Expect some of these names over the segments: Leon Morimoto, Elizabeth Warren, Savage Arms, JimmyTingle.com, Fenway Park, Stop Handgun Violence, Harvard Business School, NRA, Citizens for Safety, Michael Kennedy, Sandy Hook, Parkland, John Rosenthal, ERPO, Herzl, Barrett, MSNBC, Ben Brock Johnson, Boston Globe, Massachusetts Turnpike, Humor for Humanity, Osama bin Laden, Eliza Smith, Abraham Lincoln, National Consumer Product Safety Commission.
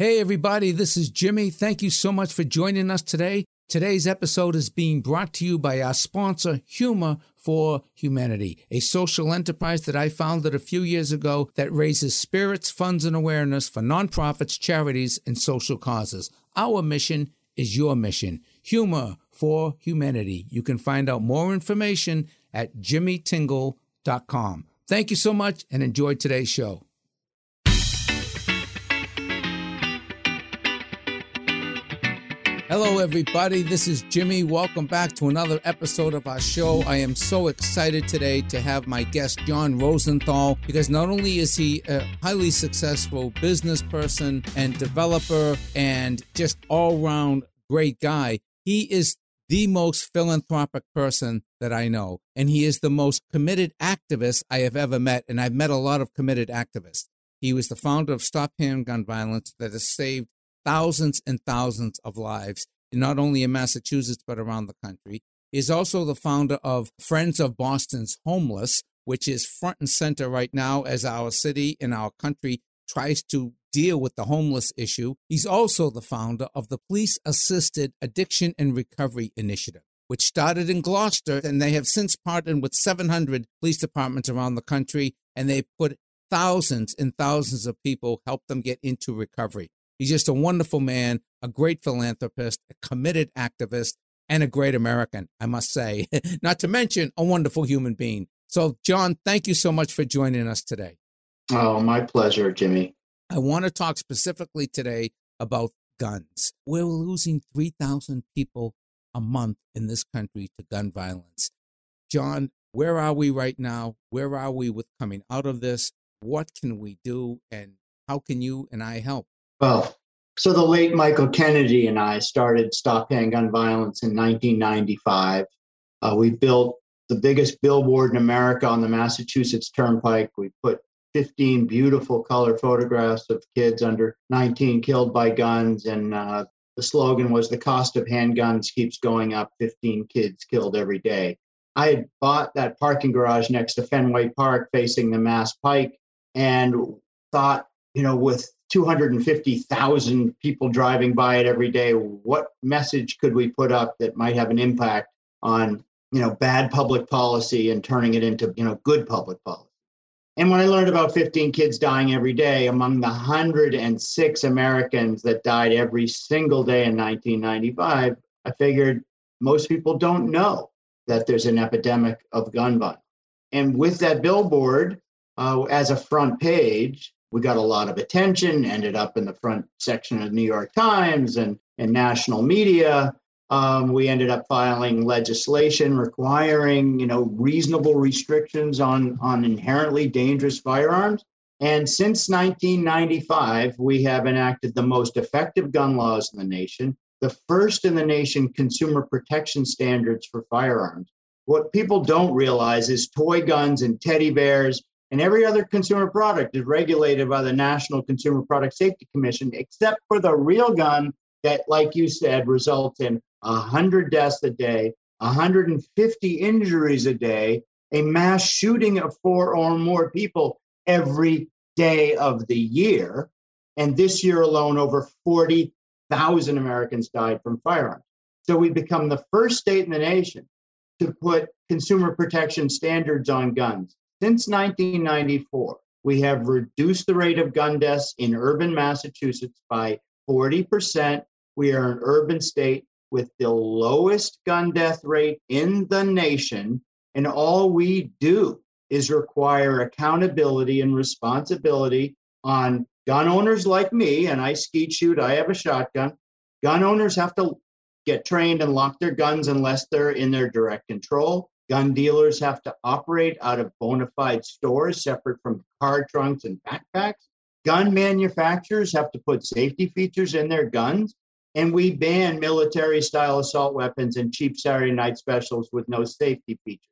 Hey everybody, this is Jimmy. Thank you so much for joining us today. Today's episode is being brought to you by our sponsor, Humor for Humanity, a social enterprise that I founded a few years ago that raises spirits, funds, and awareness for nonprofits, charities, and social causes. Our mission is your mission. Humor for Humanity. You can find out more information at JimmyTingle.com. Thank you so much and enjoy today's show. Hello, everybody. This is Jimmy. Welcome back to another episode of our show. I am so excited today to have my guest, John Rosenthal, because not only is he a highly successful business person and developer and just all-round great guy, he is the most philanthropic person that I know, and he is the most committed activist I have ever met, and I've met a lot of committed activists. He was the founder of Stop Handgun Violence that has saved thousands and thousands of lives, not only in Massachusetts, but around the country. He is also the founder of Friends of Boston's Homeless, which is front and center right now as our city and our country tries to deal with the homeless issue. He's also the founder of the Police Assisted Addiction and Recovery Initiative, which started in Gloucester, and they have since partnered with 700 police departments around the country, and they put thousands and thousands of people, help them get into recovery. He's just a wonderful man, a great philanthropist, a committed activist, and a great American, I must say, not to mention a wonderful human being. So, John, thank you so much for joining us today. Oh, my pleasure, Jimmy. I want to talk specifically today about guns. We're losing 3,000 people a month in this country to gun violence. John, where are we right now? Where are we with coming out of this? What can we do? And how can you and I help? Well, so the late Michael Kennedy and I started Stop Handgun Violence in 1995. We built the biggest billboard in America on the Massachusetts Turnpike. We put 15 beautiful color photographs of kids under 19 killed by guns. And the slogan was, "The cost of handguns keeps going up, 15 kids killed every day." I had bought that parking garage next to Fenway Park facing the Mass Pike and thought, you know, with 250,000 people driving by it every day, what message could we put up that might have an impact on, you know, bad public policy and turning it into, you know, good public policy? And when I learned about 15 kids dying every day, among the 106 Americans that died every single day in 1995, I figured most people don't know that there's an epidemic of gun violence. And with that billboard as a front page, we got a lot of attention, ended up in the front section of the New York Times and national media. We ended up filing legislation requiring, you know, reasonable restrictions on inherently dangerous firearms. And since 1995, we have enacted the most effective gun laws in the nation, the first in the nation consumer protection standards for firearms. What people don't realize is toy guns and teddy bears and every other consumer product is regulated by the National Consumer Product Safety Commission, except for the real gun that, like you said, results in 100 deaths a day, 150 injuries a day, a mass shooting of 4 or more people every day of the year. And this year alone, over 40,000 Americans died from firearms. So we've become the first state in the nation to put consumer protection standards on guns. Since 1994, we have reduced the rate of gun deaths in urban Massachusetts by 40%. We are an urban state with the lowest gun death rate in the nation, and all we do is require accountability and responsibility on gun owners like me, and I skeet shoot, I have a shotgun. Gun owners have to get trained and lock their guns unless they're in their direct control. Gun dealers have to operate out of bona fide stores separate from car trunks and backpacks. Gun manufacturers have to put safety features in their guns. And we ban military-style assault weapons and cheap Saturday night specials with no safety features.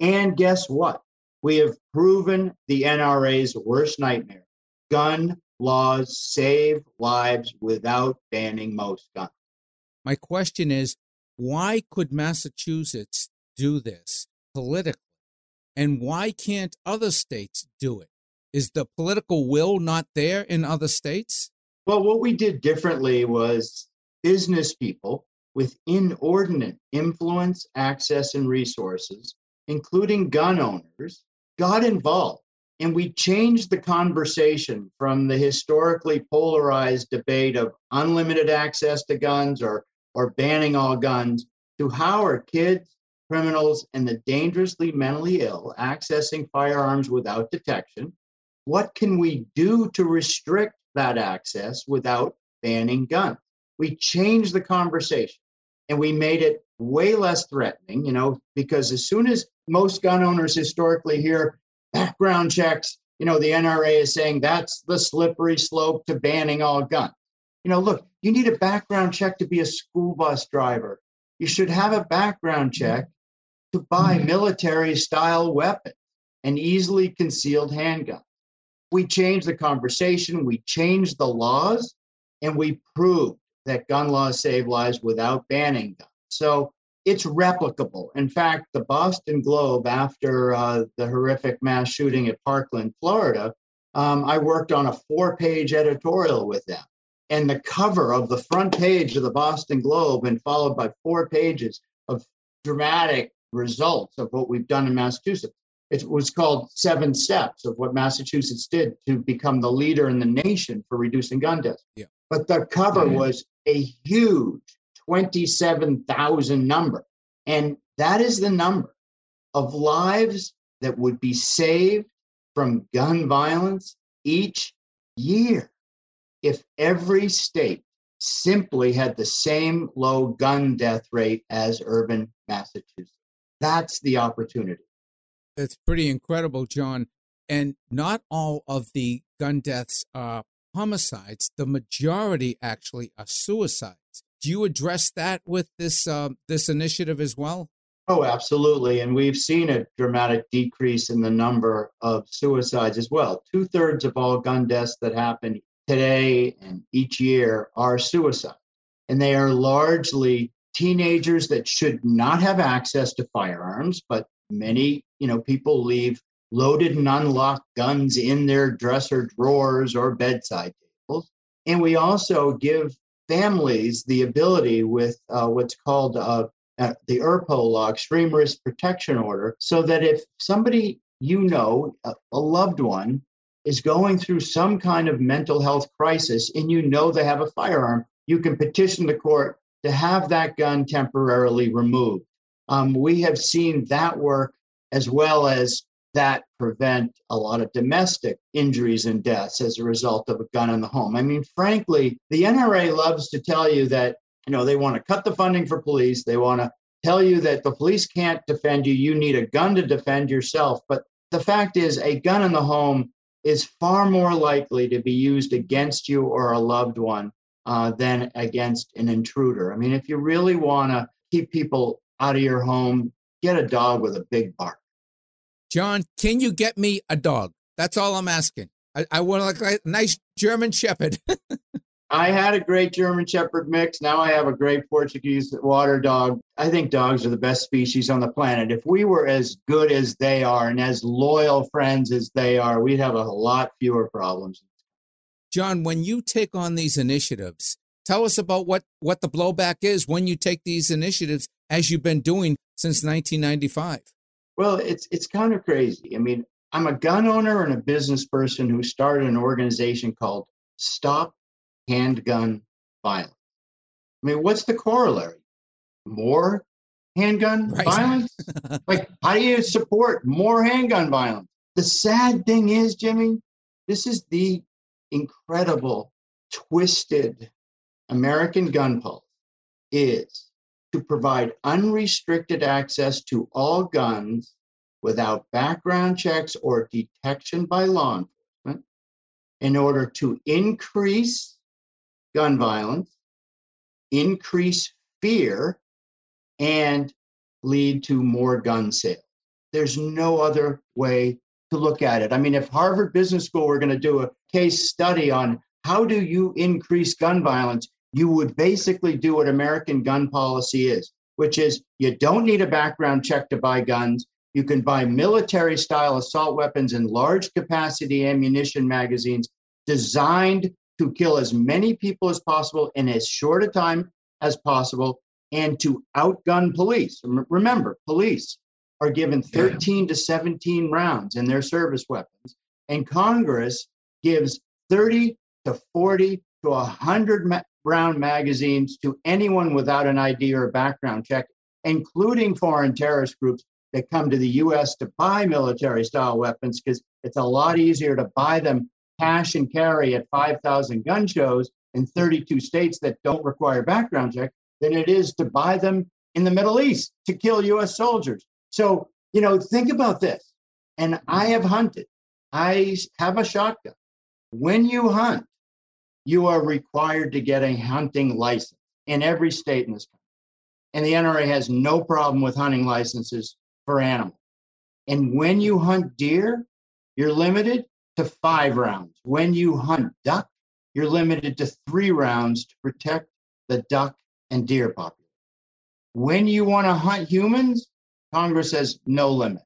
And guess what? We have proven the NRA's worst nightmare. Gun laws save lives without banning most guns. My question is, why could Massachusetts do this politically? And why can't other states do it? Is the political will not there in other states? Well, what we did differently was business people with inordinate influence, access, and resources, including gun owners, got involved. And we changed the conversation from the historically polarized debate of unlimited access to guns or banning all guns to how are kids, criminals, and the dangerously mentally ill accessing firearms without detection? What can we do to restrict that access without banning guns? We changed the conversation and we made it way less threatening, you know, because as soon as most gun owners historically hear background checks, you know, the NRA is saying that's the slippery slope to banning all guns. You know, look, you need a background check to be a school bus driver. You should have a background check to buy military-style weapons and easily concealed handguns. We changed the conversation, we changed the laws, and we proved that gun laws save lives without banning them. So it's replicable. In fact, the Boston Globe, after the horrific mass shooting at Parkland, Florida, I worked on a 4-page editorial with them. And the cover of the front page of the Boston Globe and followed by 4 pages of dramatic results of what we've done in Massachusetts. It was called 7 Steps of what Massachusetts did to become the leader in the nation for reducing gun deaths. Yeah. But the cover was a huge 27,000 number. And that is the number of lives that would be saved from gun violence each year if every state simply had the same low gun death rate as urban Massachusetts. That's the opportunity. That's pretty incredible, John. And not all of the gun deaths are homicides. The majority actually are suicides. Do you address that with this this initiative as well? Oh, absolutely. And we've seen a dramatic decrease in the number of suicides as well. 2/3 of all gun deaths that happen today and each year are suicide. And they are largely teenagers that should not have access to firearms, but many, you know, people leave loaded and unlocked guns in their dresser drawers or bedside tables. And we also give families the ability with what's called the ERPO law, Extreme Risk Protection Order, so that if somebody, you know, a loved one, is going through some kind of mental health crisis and you know they have a firearm, you can petition the court to have that gun temporarily removed. We have seen that work as well as that prevent a lot of domestic injuries and deaths as a result of a gun in the home. I mean, frankly, the NRA loves to tell you that, you know, they want to cut the funding for police. They want to tell you that the police can't defend you. You need a gun to defend yourself. But the fact is, a gun in the home is far more likely to be used against you or a loved one than against an intruder. I mean, if you really want to keep people out of your home, get a dog with a big bark. John, can you get me a dog? That's all I'm asking. I want like a nice German Shepherd. I had a great German Shepherd mix. Now I have a great Portuguese water dog. I think dogs are the best species on the planet. If we were as good as they are and as loyal friends as they are, we'd have a lot fewer problems. John, when you take on these initiatives, tell us about what the blowback is when you take these initiatives, as you've been doing since 1995. Well, it's kind of crazy. I mean, I'm a gun owner and a business person who started an organization called Stop Handgun Violence. I mean, what's the corollary? More handgun violence? Like, how do you support more handgun violence? The sad thing is, Jimmy, this is the incredible, twisted American gun policy is to provide unrestricted access to all guns without background checks or detection by law enforcement in order to increase gun violence, increase fear, and lead to more gun sales. There's no other way to look at it. I mean, if Harvard Business School were going to do a case study on how do you increase gun violence, you would basically do what American gun policy is, which is you don't need a background check to buy guns. You can buy military-style assault weapons and large-capacity ammunition magazines designed to kill as many people as possible in as short a time as possible, and to outgun police. Remember, police are given 13 to 17 rounds in their service weapons, and Congress gives 30 to 40 to 100 round magazines to anyone without an ID or a background check, including foreign terrorist groups that come to the U.S. to buy military-style weapons, because it's a lot easier to buy them cash and carry at 5,000 gun shows in 32 states that don't require background check than it is to buy them in the Middle East to kill U.S. soldiers. So, you know, think about this. And I have hunted. I have a shotgun. When you hunt, you are required to get a hunting license in every state in this country. And the NRA has no problem with hunting licenses for animals. And when you hunt deer, you're limited to 5 rounds. When you hunt duck, you're limited to 3 rounds to protect the duck and deer population. When you want to hunt humans, Congress says no limit.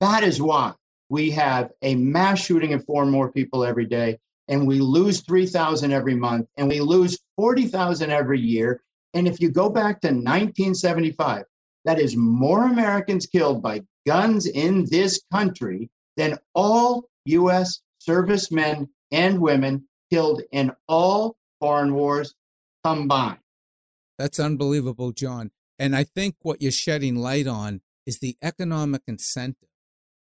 That is why we have a mass shooting of 4 more people every day, and we lose 3,000 every month, and we lose 40,000 every year. And if you go back to 1975, that is more Americans killed by guns in this country than all U.S. servicemen and women killed in all foreign wars combined. That's unbelievable, John. And I think what you're shedding light on is the economic incentive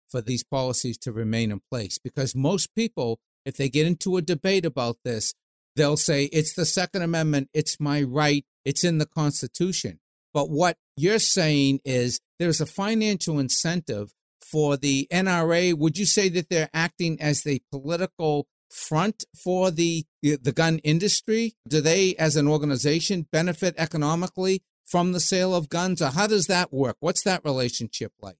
for these policies to remain in place. Because most people, if they get into a debate about this, they'll say, it's the Second Amendment, it's my right, it's in the Constitution. But what you're saying is there's a financial incentive for the NRA. Would you say that they're acting as the political front for the gun industry? Do they, as an organization, benefit economically from the sale of guns? Or how does that work? What's that relationship like?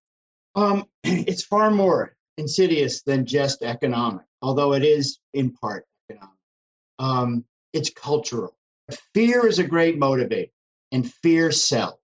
It's far more insidious than just economic, although it is in part economic. It's cultural. Fear is a great motivator, and fear sells.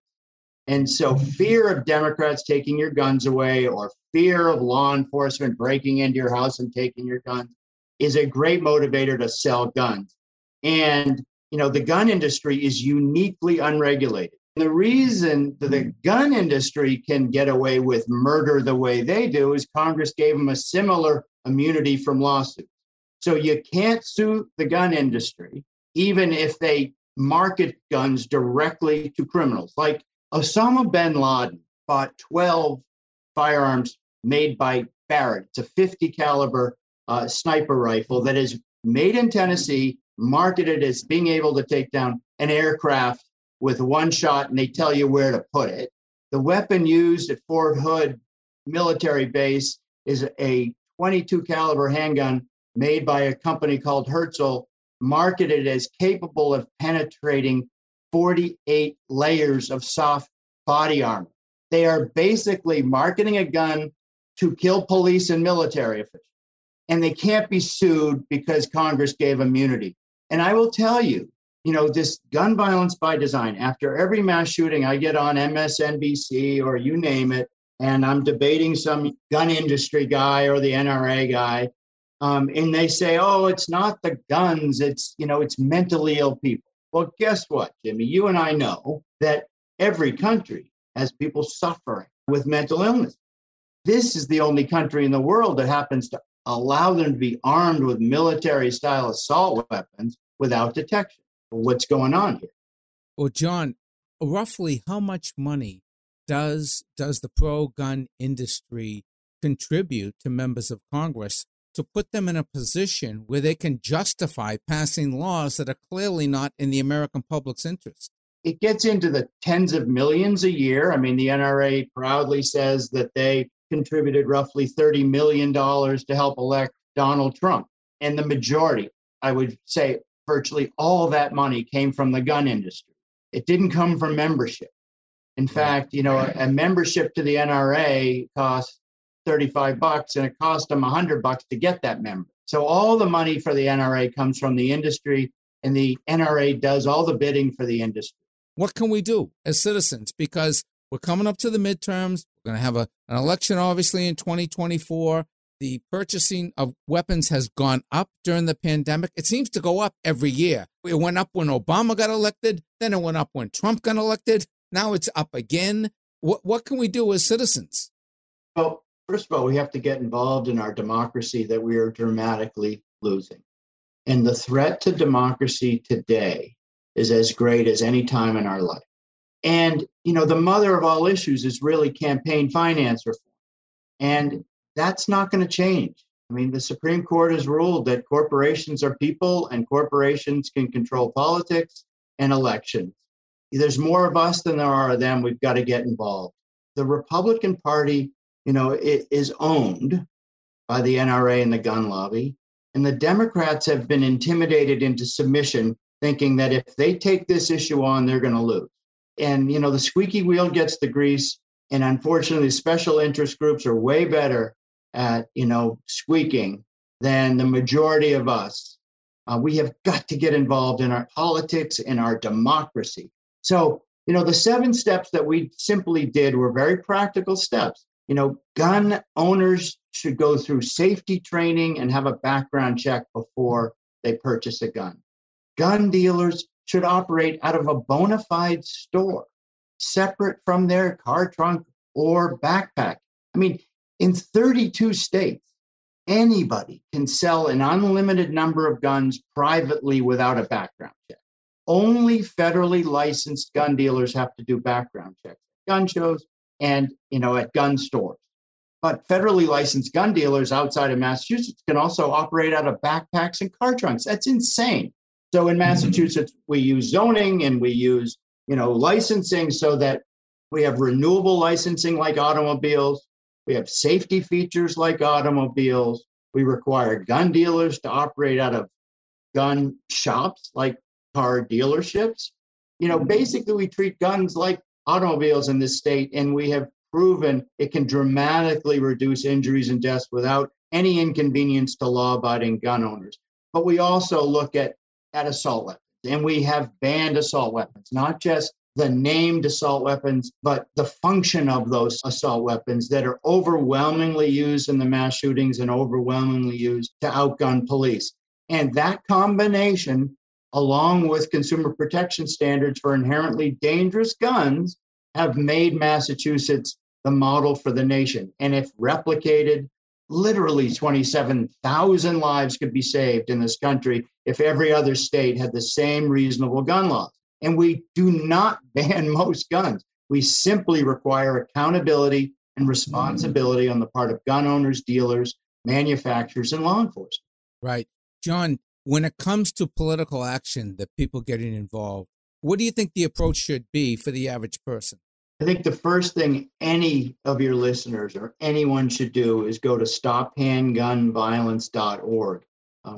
And so fear of Democrats taking your guns away, or fear of law enforcement breaking into your house and taking your guns, is a great motivator to sell guns. And, you know, the gun industry is uniquely unregulated. The reason that the gun industry can get away with murder the way they do is Congress gave them a similar immunity from lawsuits. So you can't sue the gun industry, even if they market guns directly to criminals. Like Osama bin Laden bought 12 firearms made by Barrett. It's a 50 caliber sniper rifle that is made in Tennessee, marketed as being able to take down an aircraft with one shot, and they tell you where to put it. The weapon used at Fort Hood military base is a 22 caliber handgun made by a company called Herzl, marketed as capable of penetrating 48 layers of soft body armor. They are basically marketing a gun to kill police and military officials. And they can't be sued because Congress gave immunity. And I will tell you, you know, this gun violence by design, after every mass shooting, I get on MSNBC or you name it, and I'm debating some gun industry guy or the NRA guy. And they say, oh, it's not the guns, it's, you know, it's mentally ill people. Well, guess what, Jimmy? You and I know that every country has people suffering with mental illness. This is the only country in the world that happens to allow them to be armed with military-style assault weapons without detection. What's going on here? Well, John, roughly how much money does the pro-gun industry contribute to members of Congress to put them in a position where they can justify passing laws that are clearly not in the American public's interest? It gets into the tens of millions a year. I mean, the NRA proudly says that they contributed roughly $30 million to help elect Donald Trump. And the majority, I would say virtually all that money, came from the gun industry. It didn't come from membership. In fact, you know, a membership to the NRA costs $35, and it cost them $100 to get that member. So all the money for the NRA comes from the industry, and the NRA does all the bidding for the industry. What can we do as citizens? Because we're coming up to the midterms. We're going to have an election, obviously, in 2024. the purchasing of weapons has gone up during the pandemic. It seems to go up every year. It went up when Obama got elected. Then it went up when Trump got elected. Now it's up again. What can we do as citizens? Well, first of all, we have to get involved in our democracy that we are dramatically losing. And the threat to democracy today is as great as any time in our life. And, you know, the mother of all issues is really campaign finance reform. And that's not going to change. I mean, the Supreme Court has ruled that corporations are people and corporations can control politics and elections. There's more of us than there are of them. We've got to get involved. The Republican Party, you know, it is owned by the NRA and the gun lobby. And the Democrats have been intimidated into submission, thinking that if they take this issue on, they're going to lose. And, you know, the squeaky wheel gets the grease. And unfortunately, special interest groups are way better at, you know, squeaking than the majority of us. We have got to get involved in our politics, in our democracy. So, you know, the 7 steps that we simply did were very practical steps. You know, gun owners should go through safety training and have a background check before they purchase a gun. Gun dealers should operate out of a bona fide store, separate from their car trunk or backpack. I mean, in 32 states, anybody can sell an unlimited number of guns privately without a background check. Only federally licensed gun dealers have to do background checks at gun shows and, you know, at gun stores. But federally licensed gun dealers outside of Massachusetts can also operate out of backpacks and car trunks. That's insane. So in Massachusetts, we use zoning and we use, you know, licensing so that we have renewable licensing like automobiles. We have safety features like automobiles. We require gun dealers to operate out of gun shops like car dealerships. You know, basically we treat guns like automobiles in this state, and we have proven it can dramatically reduce injuries and deaths without any inconvenience to law-abiding gun owners. But we also look at assault weapons, and we have banned assault weapons, not just the named assault weapons, but the function of those assault weapons that are overwhelmingly used in the mass shootings and overwhelmingly used to outgun police. And that combination, along with consumer protection standards for inherently dangerous guns, have made Massachusetts the model for the nation. And if replicated, literally 27,000 lives could be saved in this country if every other state had the same reasonable gun laws. And we do not ban most guns. We simply require accountability and responsibility on the part of gun owners, dealers, manufacturers, and law enforcement. Right. John, when it comes to political action, the people getting involved, what do you think the approach should be for the average person? I think the first thing any of your listeners or anyone should do is go to stophandgunviolence.org.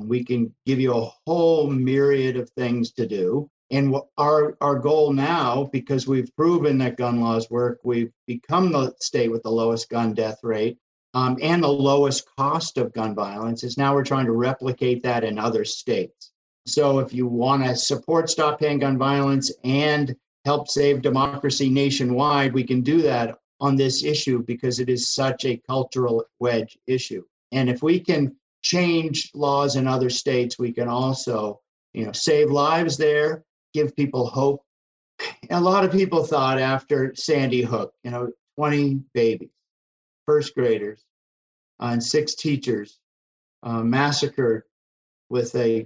We can give you a whole myriad of things to do. And our goal now, because we've proven that gun laws work, we've become the state with the lowest gun death rate and the lowest cost of gun violence, is now we're trying to replicate that in other states. So if you want to support Stop Handgun Violence and help save democracy nationwide, we can do that on this issue because it is such a cultural wedge issue. And if we can change laws in other states, we can also, you know, save lives there, give people hope. A lot of people thought after Sandy Hook, you know, 20 babies, first graders, and 6 teachers massacred with a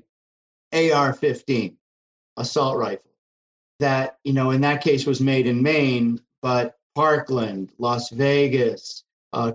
AR-15 assault rifle that, you know, in that case was made in Maine, but Parkland, Las Vegas,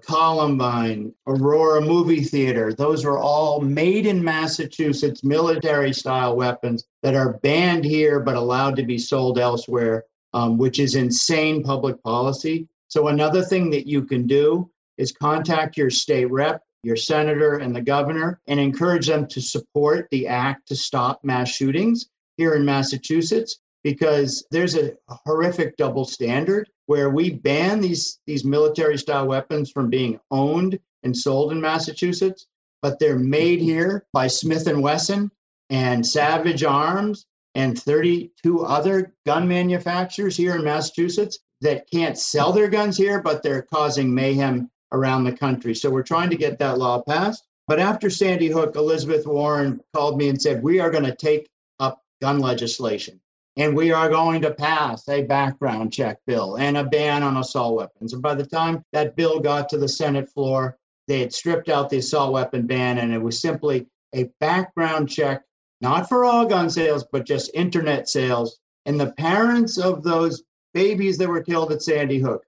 Columbine, Aurora movie theater, those were all made in Massachusetts, military-style weapons that are banned here but allowed to be sold elsewhere, which is insane public policy. So another thing that you can do is contact your state rep, your senator, and the governor, and encourage them to support the act to stop mass shootings here in Massachusetts, because there's a horrific double standard where we ban these military-style weapons from being owned and sold in Massachusetts, but they're made here by Smith & Wesson and Savage Arms and 32 other gun manufacturers here in Massachusetts that can't sell their guns here, but they're causing mayhem around the country. So we're trying to get that law passed. But after Sandy Hook, Elizabeth Warren called me and said, we are going to take up gun legislation, and we are going to pass a background check bill and a ban on assault weapons. And by the time that bill got to the Senate floor, they had stripped out the assault weapon ban, and it was simply a background check, not for all gun sales, but just internet sales. And the parents of those babies that were killed at Sandy Hook,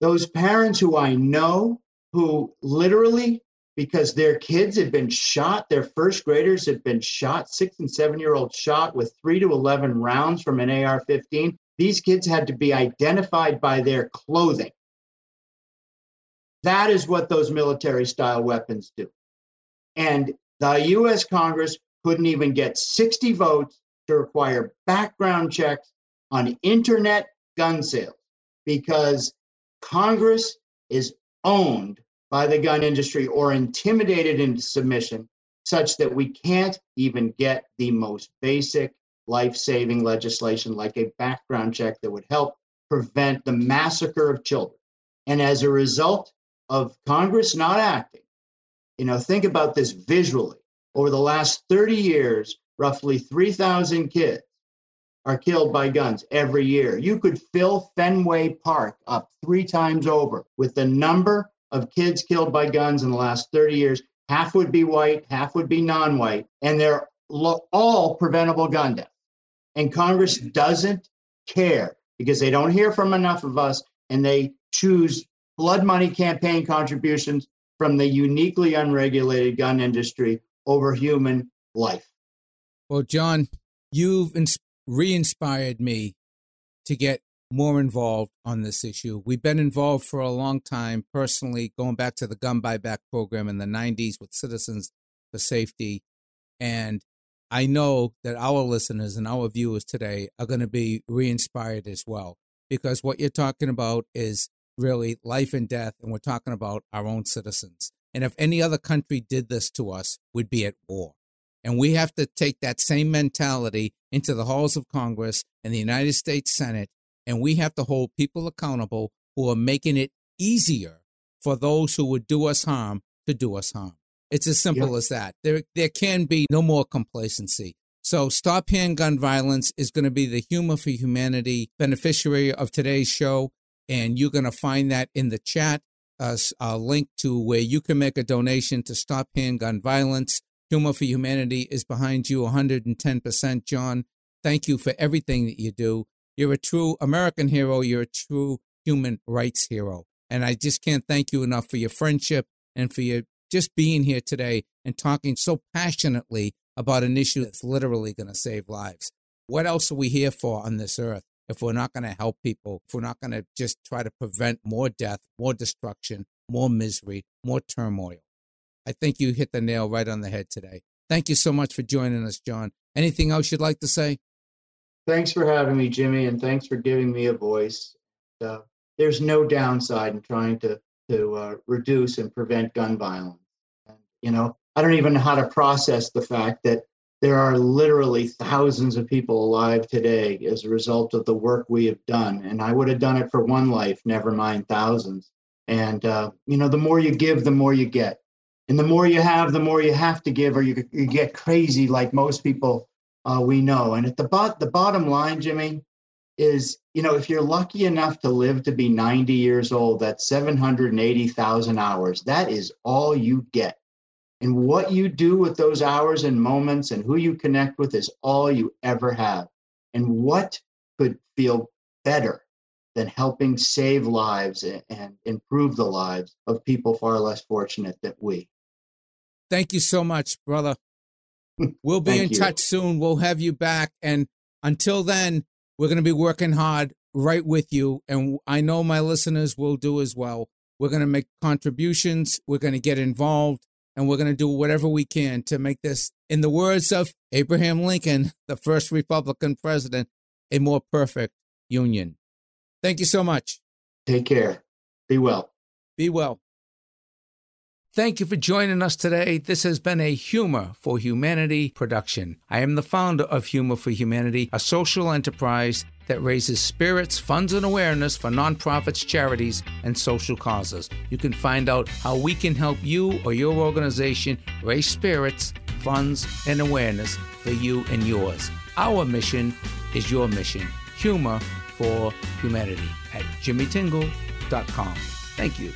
those parents who I know, who literally, because their kids had been shot, their first graders had been shot, 6- and 7-year-olds shot with 3 to 11 rounds from an AR-15. These kids had to be identified by their clothing. That is what those military-style weapons do. And the U.S. Congress couldn't even get 60 votes to require background checks on internet gun sales because Congress is owned by the gun industry or intimidated into submission such that we can't even get the most basic life-saving legislation like a background check that would help prevent the massacre of children. And as a result of Congress not acting, think about this visually. Over the last 30 years, roughly 3,000 kids are killed by guns every year. You could fill Fenway Park up 3 times over with the number of kids killed by guns in the last 30 years. Half would be white, half would be non-white, and they're all preventable gun deaths. And Congress doesn't care because they don't hear from enough of us, and they choose blood money campaign contributions from the uniquely unregulated gun industry over human life. Well, John, you've re-inspired me to get more involved on this issue. We've been involved for a long time, personally, going back to the gun buyback program in the 90s with Citizens for Safety. And I know that our listeners and our viewers today are going to be re-inspired as well, because what you're talking about is really life and death, and we're talking about our own citizens. And if any other country did this to us, we'd be at war. And we have to take that same mentality into the halls of Congress and the United States Senate, and we have to hold people accountable who are making it easier for those who would do us harm to do us harm. It's as simple as that. There can be no more complacency. So Stop Handgun Violence is going to be the Humor for Humanity beneficiary of today's show. And you're going to find that in the chat, a link to where you can make a donation to Stop Handgun Violence. Humor for Humanity is behind you 110%, John. Thank you for everything that you do. You're a true American hero. You're a true human rights hero. And I just can't thank you enough for your friendship and for your just being here today and talking so passionately about an issue that's literally going to save lives. What else are we here for on this earth if we're not going to help people, if we're not going to just try to prevent more death, more destruction, more misery, more turmoil? I think you hit the nail right on the head today. Thank you so much for joining us, John. Anything else you'd like to say? Thanks for having me, Jimmy, and thanks for giving me a voice. There's no downside in trying to reduce and prevent gun violence. And, I don't even know how to process the fact that there are literally thousands of people alive today as a result of the work we have done. And I would have done it for one life, never mind thousands. And, the more you give, the more you get. And the more you have, the more you have to give, or you get crazy like most people we know. And at the bottom line, Jimmy, is, if you're lucky enough to live to be 90 years old, that's 780,000 hours. That is all you get. And what you do with those hours and moments and who you connect with is all you ever have. And what could feel better than helping save lives and improve the lives of people far less fortunate than we? Thank you so much, brother. We'll be in touch soon. We'll have you back. And until then, we're going to be working hard right with you. And I know my listeners will do as well. We're going to make contributions. We're going to get involved. And we're going to do whatever we can to make this, in the words of Abraham Lincoln, the first Republican president, a more perfect union. Thank you so much. Take care. Be well. Be well. Thank you for joining us today. This has been a Humor for Humanity production. I am the founder of Humor for Humanity, a social enterprise that raises spirits, funds, and awareness for nonprofits, charities, and social causes. You can find out how we can help you or your organization raise spirits, funds, and awareness for you and yours. Our mission is your mission. Humor for Humanity at JimmyTingle.com. Thank you.